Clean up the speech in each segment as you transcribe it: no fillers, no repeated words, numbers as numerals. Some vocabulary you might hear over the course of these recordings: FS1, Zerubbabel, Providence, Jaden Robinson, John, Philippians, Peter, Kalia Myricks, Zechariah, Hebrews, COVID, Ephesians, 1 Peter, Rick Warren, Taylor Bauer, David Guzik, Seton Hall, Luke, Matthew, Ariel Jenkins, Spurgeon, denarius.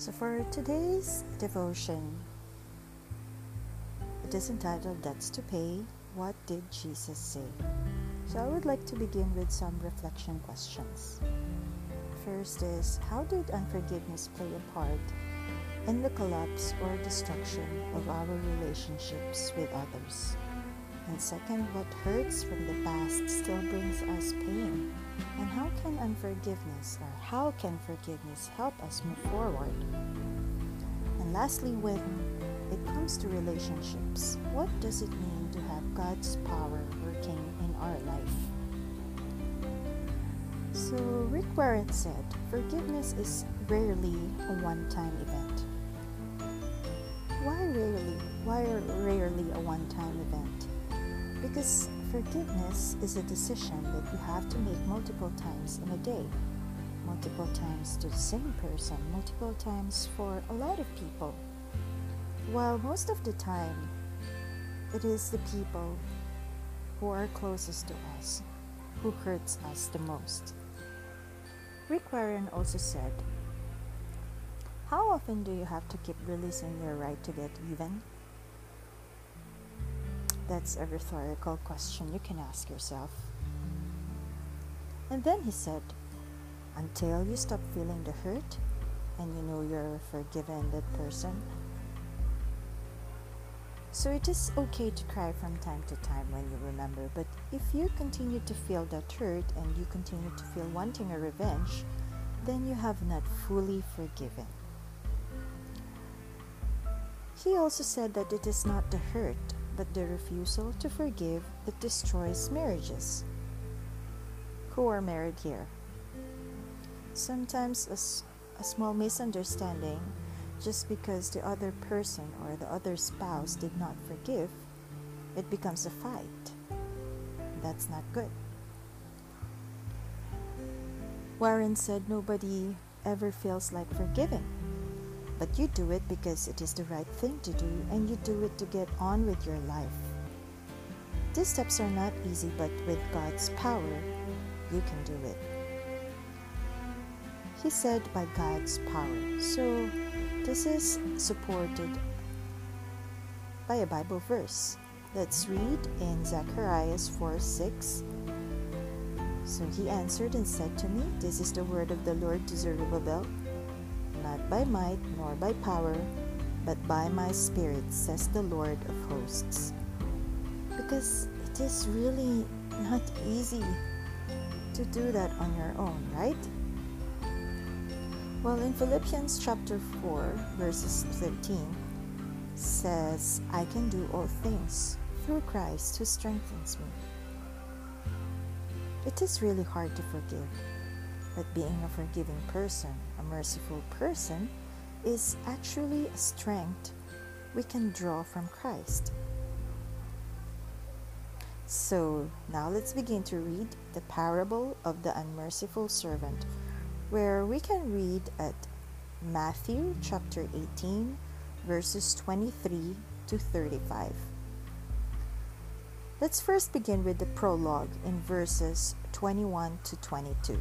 So for today's devotion, it is entitled, Debts to Pay, What Did Jesus Say? So I would like to begin with some reflection questions. First is, how did unforgiveness play a part in the collapse or destruction of our relationships with others? And second, what hurts from the past still brings us pain? And how can forgiveness help us move forward? And lastly, when it comes to relationships, what does it mean to have God's power working in our life? So Rick Warren said, forgiveness is rarely a one-time event. Why rarely a one-time event? Because forgiveness is a decision that you have to make multiple times in a day, multiple times to the same person, multiple times for a lot of people. While most of the time, it is the people who are closest to us who hurts us the most. Rick Warren also said, how often do you have to keep releasing your right to get even? That's a rhetorical question you can ask yourself. And then he said, until you stop feeling the hurt and you know you're forgiven that person. So it is okay to cry from time to time when you remember, but if you continue to feel that hurt and you continue to feel wanting a revenge, then you have not fully forgiven. He also said that it is not the hurt, but the refusal to forgive that destroys marriages. Who are married here? Sometimes a small misunderstanding, just because the other person or the other spouse did not forgive, it becomes a fight. That's not good. Warren said nobody ever feels like forgiving, but you do it because it is the right thing to do, and you do it to get on with your life. These steps are not easy, but with God's power, you can do it. He said by God's power. So this is supported by a Bible verse. Let's read in Zechariah 4:6. So he answered and said to me, this is the word of the Lord to Zerubbabel, not by might nor by power, but by my Spirit, says the Lord of hosts. Because it is really not easy to do that on your own, right? Well, in Philippians chapter 4, verses 13, says, I can do all things through Christ who strengthens me. It is really hard to forgive, but being a forgiving person, a merciful person, is actually a strength we can draw from Christ. So now let's begin to read the parable of the unmerciful servant, where we can read at Matthew chapter 18, verses 23 to 35. Let's first begin with the prologue in verses 21 to 22.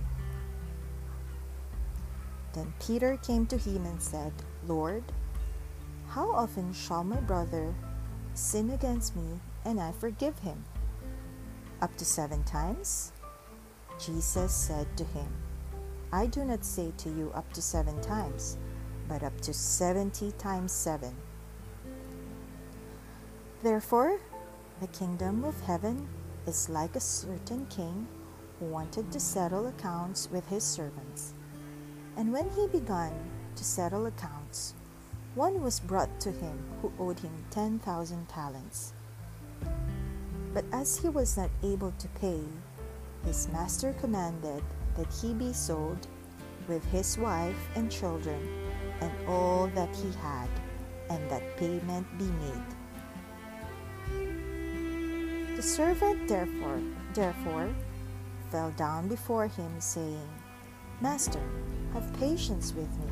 Then Peter came to him and said, Lord, how often shall my brother sin against me and I forgive him? Up to 7 times? Jesus said to him, I do not say to you up to 7 times, but up to 70 times 7. Therefore, the kingdom of heaven is like a certain king who wanted to settle accounts with his servants. And when he began to settle accounts, one was brought to him who owed him 10,000 talents. But as he was not able to pay, his master commanded that he be sold with his wife and children and all that he had, and that payment be made. The servant therefore fell down before him, saying, Master, have patience with me,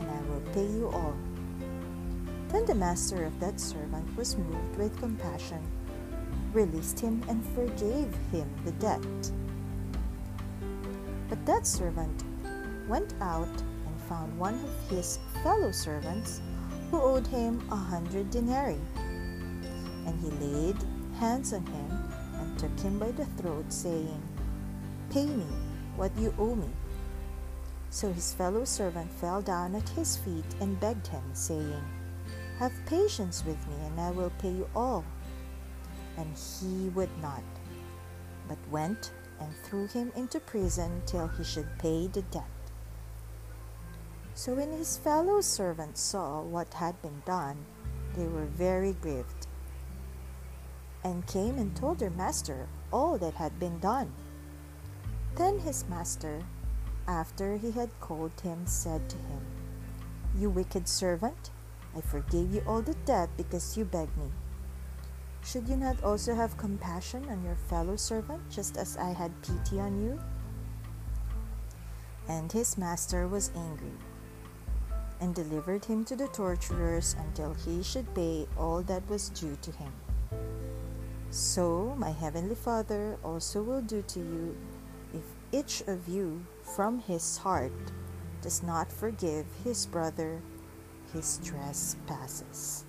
and I will pay you all. Then the master of that servant was moved with compassion, released him, and forgave him the debt. But that servant went out and found one of his fellow servants who owed him 100 denarii. And he laid hands on him and took him by the throat, saying, "Pay me what you owe me." So his fellow servant fell down at his feet and begged him, saying, "Have patience with me, and I will pay you all." And he would not, but went and threw him into prison till he should pay the debt. So when his fellow servants saw what had been done, they were very grieved, and came and told their master all that had been done. Then his master, after he had called him, said to him, "You wicked servant, I forgave you all the debt because you begged me. Should you not also have compassion on your fellow servant, just as I had pity on you?" And his master was angry, and delivered him to the torturers until he should pay all that was due to him. So my heavenly Father also will do to you if each of you from his heart does not forgive his brother his trespasses.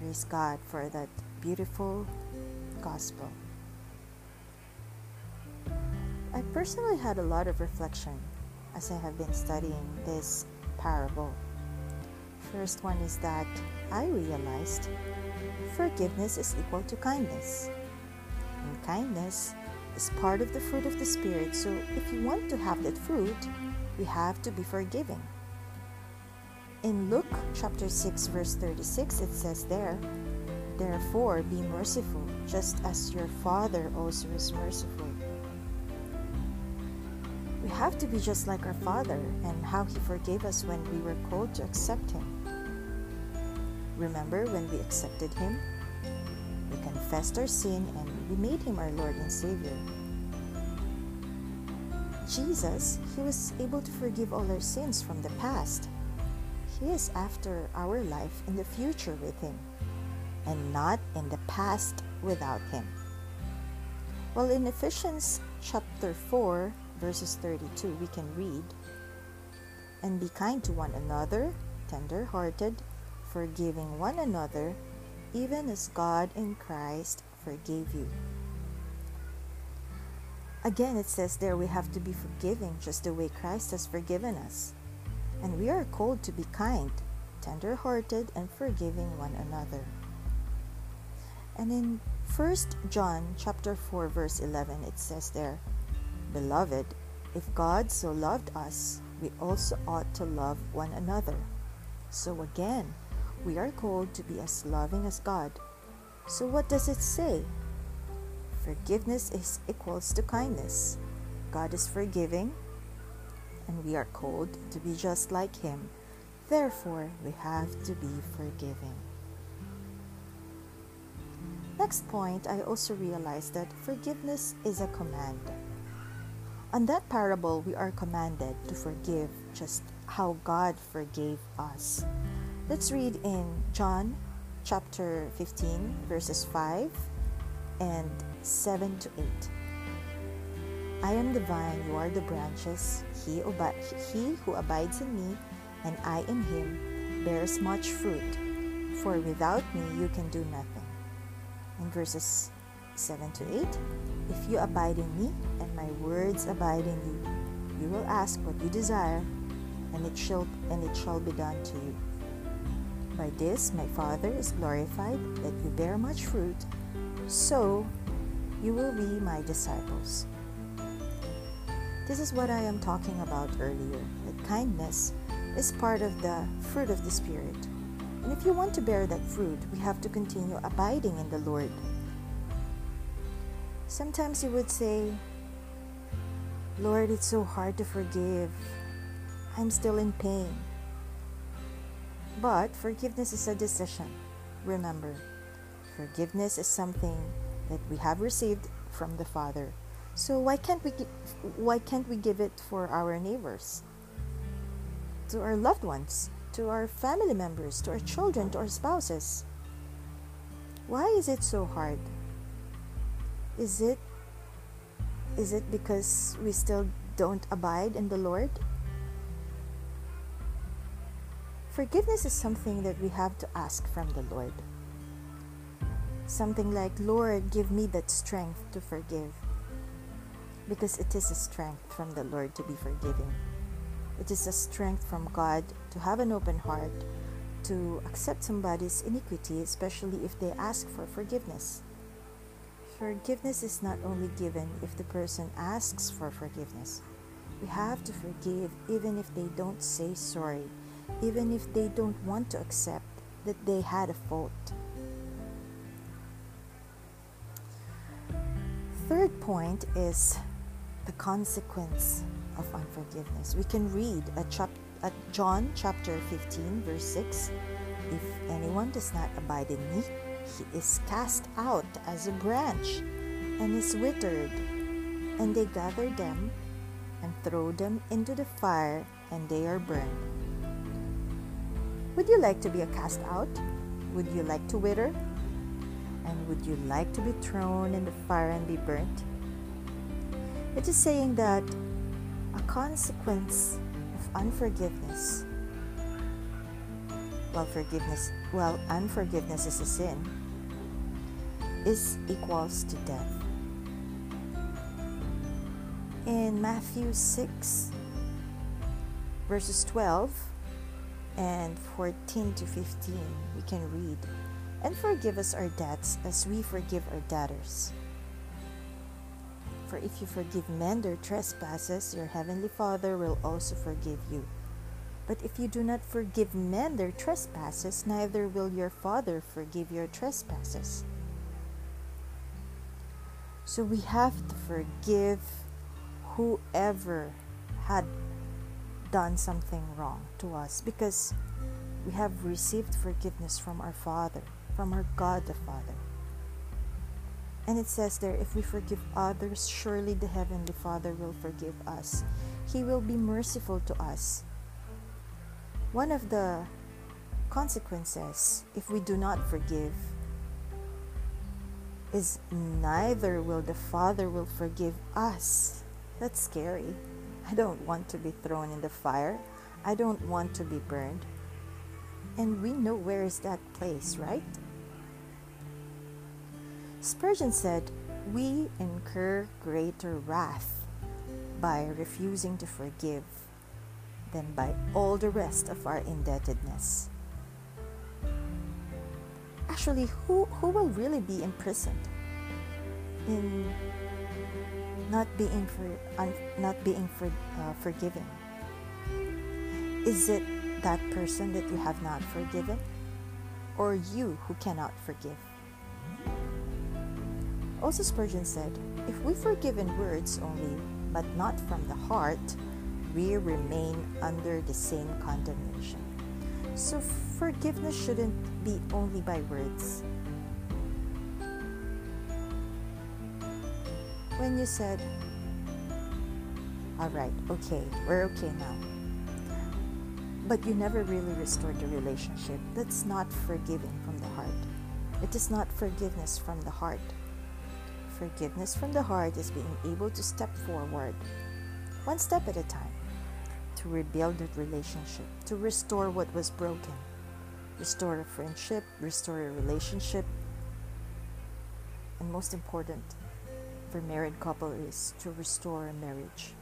Praise God for that beautiful gospel. I personally had a lot of reflection as I have been studying this parable. First one is that I realized forgiveness is equal to kindness, and kindness is part of the fruit of the Spirit. So if you want to have that fruit, we have to be forgiving. In Luke chapter 6 verse 36, it says there, "Therefore be merciful, just as your Father also is merciful." We have to be just like our Father and how He forgave us when we were called to accept Him. Remember when we accepted Him? We confessed our sin and we made Him our Lord and Savior. Jesus, He was able to forgive all our sins from the past. He is after our life in the future with Him, and not in the past without Him. Well, in Ephesians chapter 4, verses 32, we can read, "And be kind to one another, tender-hearted, forgiving one another, even as God in Christ forgave you." Again, it says there we have to be forgiving just the way Christ has forgiven us. And we are called to be kind, tender-hearted, and forgiving one another. And in 1 John chapter 4, verse 11, it says there, "Beloved, if God so loved us, we also ought to love one another." So again, we are called to be as loving as God. So what does it say? Forgiveness is equals to kindness. God is forgiving, and we are called to be just like Him. Therefore, we have to be forgiving. Next point, I also realized that forgiveness is a command. On that parable, we are commanded to forgive just how God forgave us. Let's read in John chapter 15, verses 5 and 7 to 8. "I am the vine, you are the branches. He who abides in me, and I in him, bears much fruit, for without me you can do nothing." In verses 7 to 8, "If you abide in me, and my words abide in you, you will ask what you desire, and it shall be done to you. By this my Father is glorified, that you bear much fruit, so you will be my disciples." This is what I am talking about earlier, that kindness is part of the fruit of the Spirit. And if you want to bear that fruit, we have to continue abiding in the Lord. Sometimes you would say, "Lord, it's so hard to forgive. I'm still in pain." But forgiveness is a decision. Remember, forgiveness is something that we have received from the Father. So why can't we give it for our neighbors, to our loved ones, to our family members, to our children, to our spouses? Why is it so hard? Is it because we still don't abide in the Lord? Forgiveness is something that we have to ask from the Lord. Something like, Lord, give me that strength to forgive. Because it is a strength from the Lord to be forgiving. It is a strength from God to have an open heart, to accept somebody's iniquity, especially if they ask for forgiveness. Forgiveness is not only given if the person asks for forgiveness. We have to forgive even if they don't say sorry, even if they don't want to accept that they had a fault. Third point is the consequence of unforgiveness. We can read at John chapter 15 verse 6, if anyone does not abide in me, he is cast out as a branch and is withered, and they gather them and throw them into the fire, and they are burned. Would you like to be cast out? Would you like to wither? And would you like to be thrown in the fire and be burnt? It is saying that a consequence of unforgiveness. Well, unforgiveness is a sin, is equals to death. In Matthew 6, verses 12 and 14 to 15, we can read, and forgive us our debts as we forgive our debtors. For if you forgive men their trespasses, your heavenly Father will also forgive you. But if you do not forgive men their trespasses, neither will your Father forgive your trespasses. So we have to forgive whoever had done something wrong to us, because we have received forgiveness from our Father, from our God the Father. And it says there, if we forgive others, surely the Heavenly Father will forgive us. He will be merciful to us. One of the consequences, if we do not forgive, is neither will the Father will forgive us. That's scary. I don't want to be thrown in the fire. I don't want to be burned. And we know where is that place, right? Spurgeon said, we incur greater wrath by refusing to forgive than by all the rest of our indebtedness. Actually, who will really be imprisoned in not being forgiven? Is it that person that you have not forgiven, or you who cannot forgive? Also, Spurgeon said, if we forgive in words only, but not from the heart, we remain under the same condemnation. So forgiveness shouldn't be only by words. When you said, all right, okay, we're okay now, but you never really restored the relationship, that's not forgiving from the heart. It is not forgiveness from the heart. Forgiveness from the heart is being able to step forward, one step at a time, to rebuild that relationship, to restore what was broken, restore a friendship, restore a relationship. And most important for married couple is to restore a marriage.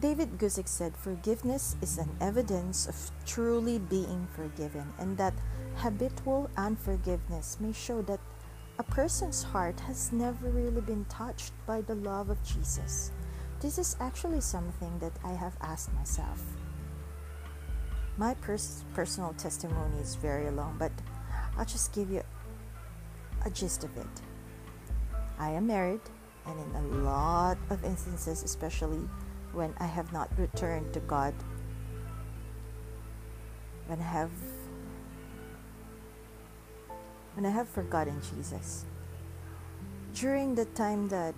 David Guzik said, forgiveness is an evidence of truly being forgiven, and that habitual unforgiveness may show that a person's heart has never really been touched by the love of Jesus. This is actually something that I have asked myself. My personal testimony is very long, but I'll just give you a gist of it. I am married, and in a lot of instances, especially when I have not returned to God, when I have forgotten Jesus, during the time that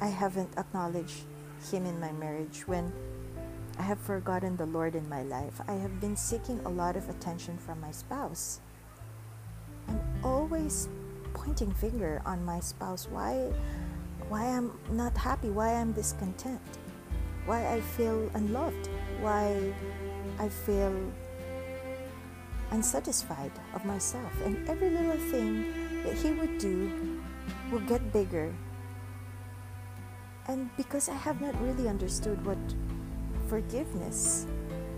I haven't acknowledged Him in my marriage, when I have forgotten the Lord in my life, I have been seeking a lot of attention from my spouse. I'm always pointing finger on my spouse. Why why I'm not happy, why I'm discontent, why I feel unloved, why I feel unsatisfied of myself. And every little thing that he would do will get bigger. And because I have not really understood what forgiveness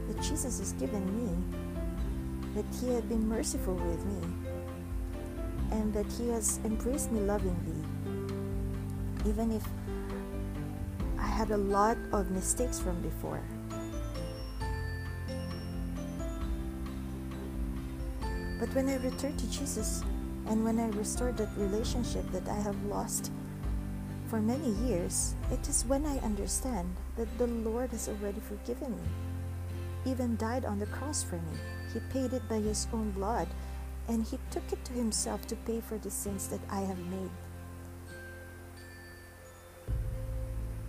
that Jesus has given me, that he had been merciful with me, and that he has embraced me lovingly, even if I had a lot of mistakes from before. But when I returned to Jesus, and when I restored that relationship that I have lost for many years, it is when I understand that the Lord has already forgiven me, even died on the cross for me. He paid it by his own blood, and he took it to himself to pay for the sins that I have made.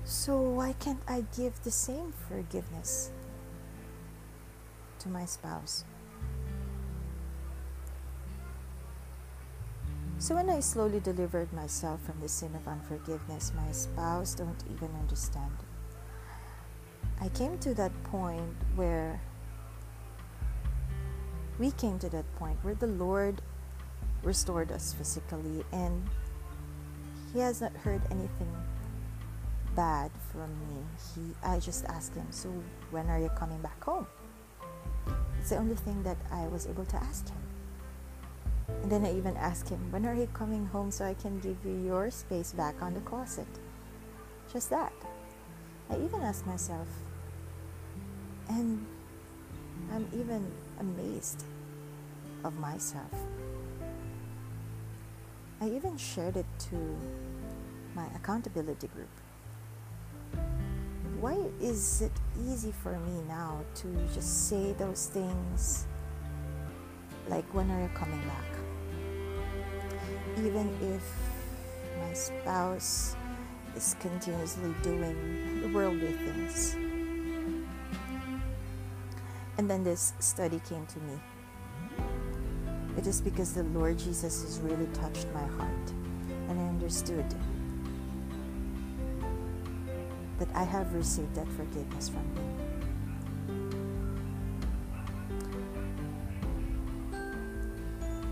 So why can't I give the same forgiveness to my spouse? So when I slowly delivered myself from the sin of unforgiveness, my spouse don't even understand. I came to that point where the Lord restored us physically, and he has not heard anything bad from me. I just asked him, so when are you coming back home? It's the only thing that I was able to ask him. And then I even asked him, when are you coming home so I can give you your space back on the closet? Just that. I even asked myself, and I'm even amazed of myself. I even shared it to my accountability group. Why is it easy for me now to just say those things like, when are you coming back? Even if my spouse is continuously doing the worldly things. And then this study came to me. It is because the Lord Jesus has really touched my heart, and I understood that I have received that forgiveness from him.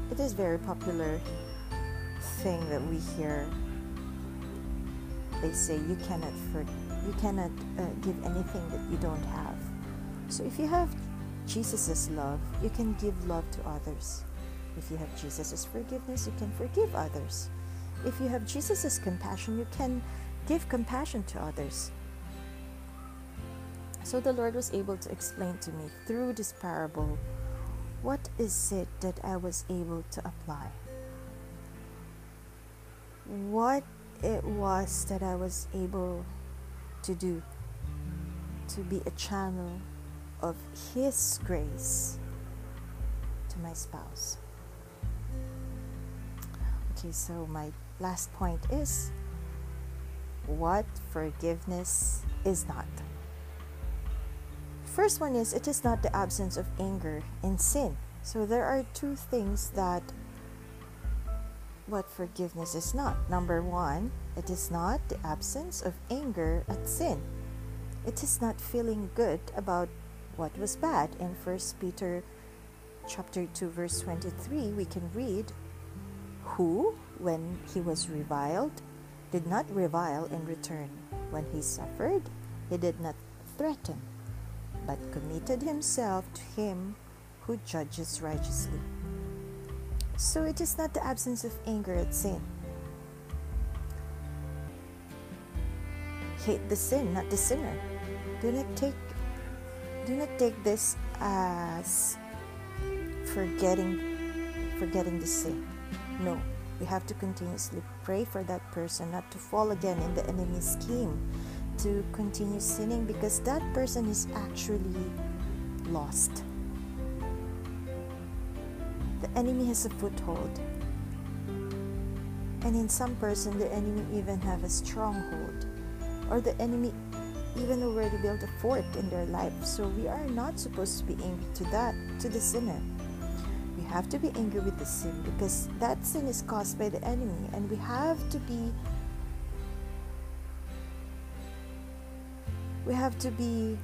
It is a very popular thing that we hear. They say you cannot give anything that you don't have. So if you have Jesus' love, you can give love to others. If you have Jesus' forgiveness, you can forgive others. If you have Jesus' compassion, you can give compassion to others. So the Lord was able to explain to me through this parable, what is it that I was able to apply? What it was that I was able to do to be a channel of his grace to my spouse. Okay, so my last point is what forgiveness is not. First one is, it is not the absence of anger and sin. So there are two things that what forgiveness is not. Number one, it is not the absence of anger at sin. It is not feeling good about what was bad. In 1 Peter chapter 2 verse 23, we can read, who, when he was reviled, did not revile in return. When he suffered, he did not threaten, but committed himself to him who judges righteously. So it is not the absence of anger at sin. Hate the sin, not the sinner. Do not take this as forgetting the sin. No, we have to continuously pray for that person not to fall again in the enemy's scheme to continue sinning, because that person is actually lost. The enemy has a foothold, and in some person the enemy even have a stronghold, or the enemy even already built a fort in their life. So we are not supposed to be angry to the sinner. We have to be angry with the sin, because that sin is caused by the enemy, and we have to be We have to be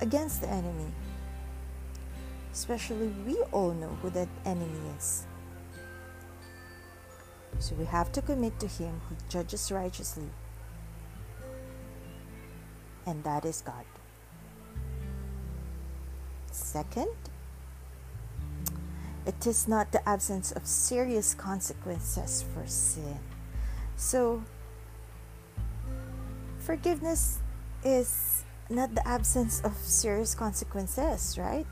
against the enemy. Especially, we all know who that enemy is. So we have to commit to him who judges righteously. And that is God. Second, it is not the absence of serious consequences for sin. So, forgiveness is not the absence of serious consequences, right?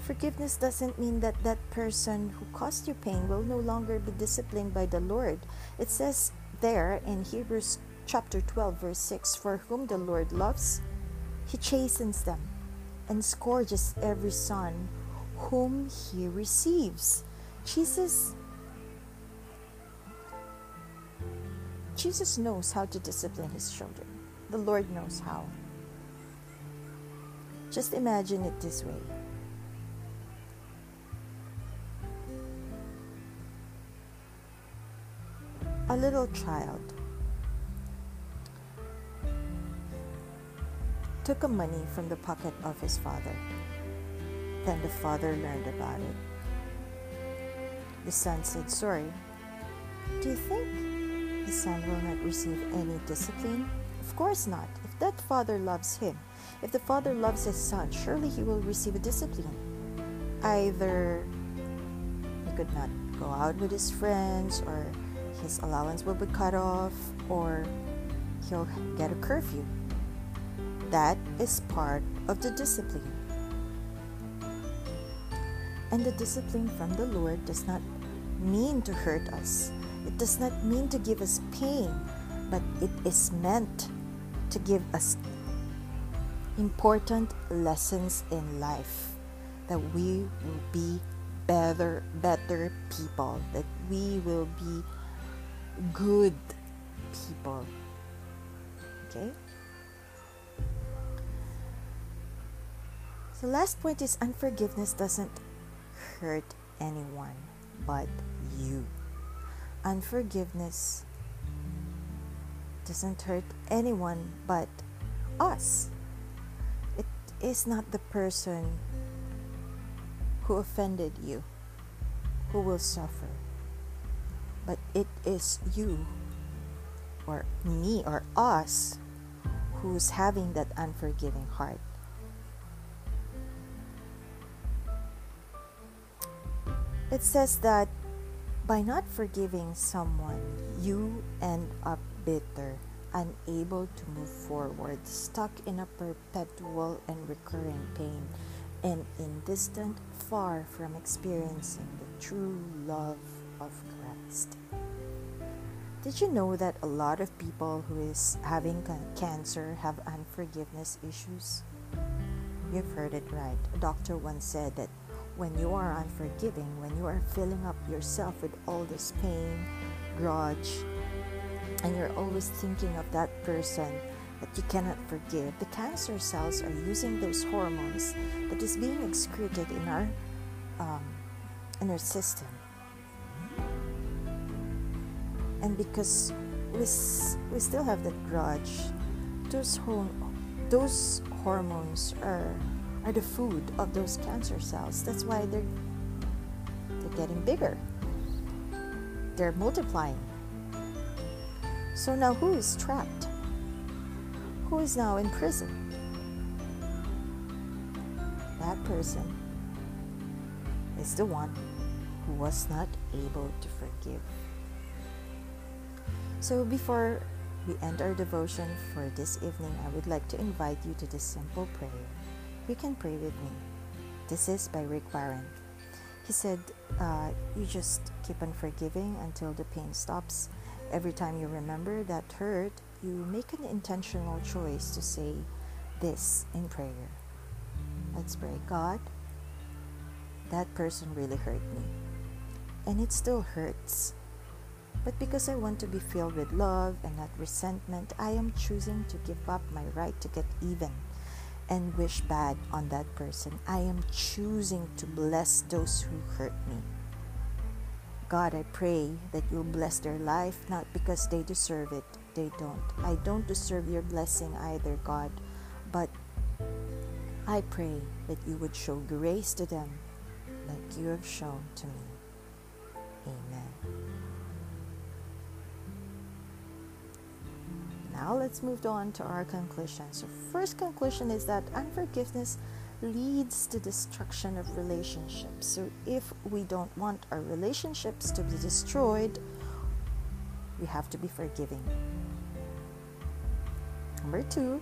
Forgiveness doesn't mean that that person who caused you pain will no longer be disciplined by the Lord. It says there in Hebrews chapter 12, verse 6, "For whom the Lord loves, He chastens them and scourges every son whom He receives." Jesus knows how to discipline His children. The Lord knows how. Just imagine it this way. A little child took a money from the pocket of his father. Then the father learned about it. The son said, "Sorry, do you think the son will not receive any discipline?" Of course not. If that father loves him, if the father loves his son, surely he will receive a discipline. Either he could not go out with his friends, or his allowance will be cut off, or he'll get a curfew. That is part of the discipline. And the discipline from the Lord does not mean to hurt us. It does not mean to give us pain, but it is meant to give us important lessons in life, that we will be better people, that we will be good people. Okay? The last point is, unforgiveness doesn't hurt anyone but you. Unforgiveness doesn't hurt anyone but us. It is not the person who offended you who will suffer, but it is you or me or us who's having that unforgiving heart. It says that by not forgiving someone, you end up bitter, unable to move forward, stuck in a perpetual and recurring pain, and indistant, far from experiencing the true love of Christ. Did you know that a lot of people who is having cancer have unforgiveness issues? You've heard it right. A doctor once said that when you are unforgiving, when you are filling up yourself with all this pain, grudge, and you're always thinking of that person that you cannot forgive, the cancer cells are using those hormones that is being excreted in our system. And because we still have that grudge, those hormones are the food of those cancer cells. That's why they're getting bigger. They're multiplying. So now who is trapped? Who is now in prison? That person is the one who was not able to forgive. So before we end our devotion for this evening, I would like to invite you to this simple prayer. You can pray with me. This is by Rick Warren. He said, you just keep on forgiving until the pain stops. Every time you remember that hurt, you make an intentional choice to say this in prayer. Let's pray. God, that person really hurt me, and it still hurts. But because I want to be filled with love and not resentment, I am choosing to give up my right to get even and wish bad on that person. I am choosing to bless those who hurt me. God, I pray that you'll bless their life, not because they deserve it, they don't. I don't deserve your blessing either, God, but I pray that you would show grace to them like you have shown to me. Amen. Now let's move on to our conclusion. So first conclusion is that unforgiveness leads to destruction of relationships. So if we don't want our relationships to be destroyed, we have to be forgiving. Number 2,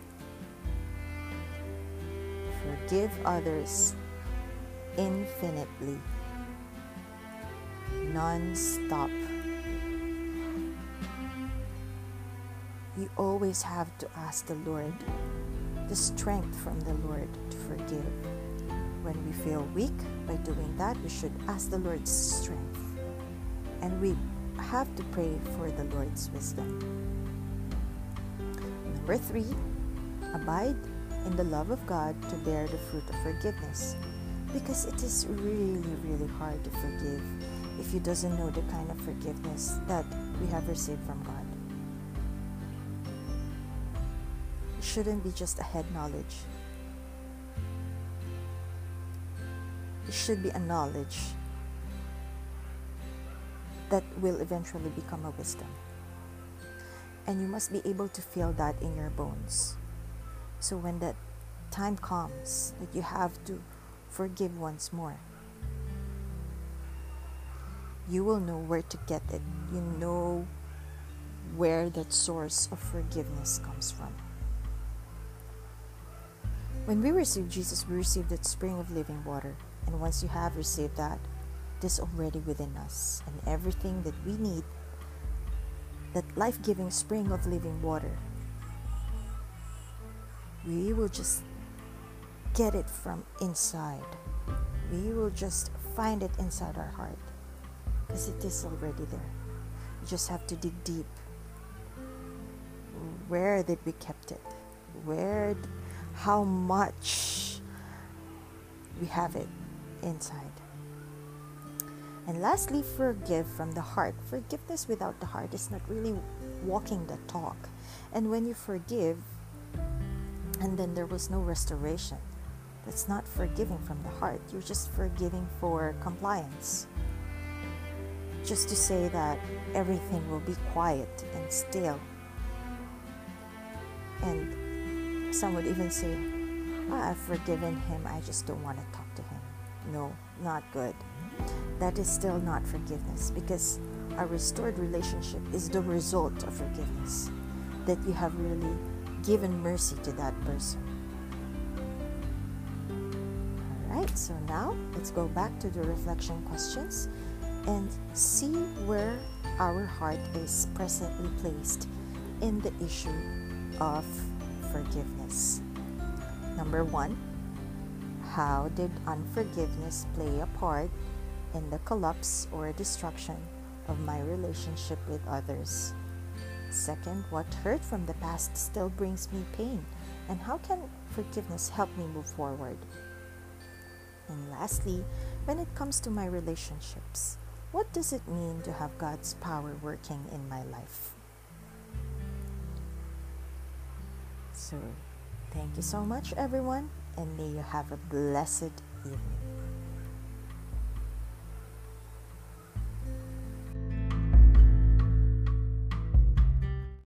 forgive others infinitely, non-stop. You always have to ask the Lord, the strength from the Lord to forgive. When we feel weak by doing that, we should ask the Lord's strength. And we have to pray for the Lord's wisdom. Number 3, abide in the love of God to bear the fruit of forgiveness. Because it is really, really hard to forgive if you doesn't know the kind of forgiveness that we have received from God. It shouldn't be just a head knowledge. It should be a knowledge that will eventually become a wisdom. And you must be able to feel that in your bones. So when that time comes that you have to forgive once more, you will know where to get it. You know where that source of forgiveness comes from. When we receive Jesus, we receive that spring of living water. And once you have received that, it is already within us. And everything that we need, that life-giving spring of living water, we will just get it from inside. We will just find it inside our heart. Because it is already there. You just have to dig deep. Where did we kept it? How much we have it inside. And lastly, forgive from the heart. Forgiveness without the heart is not really walking the talk. And when you forgive and then there was no restoration, that's not forgiving from the heart. You're just forgiving for compliance. Just to say that everything will be quiet and still. And some would even say, I've forgiven him, I just don't want to talk to him. No, not good. That is still not forgiveness, because a restored relationship is the result of forgiveness, that you have really given mercy to that person. Alright, so now let's go back to the reflection questions and see where our heart is presently placed in the issue of forgiveness. Number 1, how did unforgiveness play a part in the collapse or destruction of my relationship with others? Second, what hurt from the past still brings me pain, and how can forgiveness help me move forward? And lastly, when it comes to my relationships, what does it mean to have God's power working in my life? So, thank you so much, everyone, and may you have a blessed evening.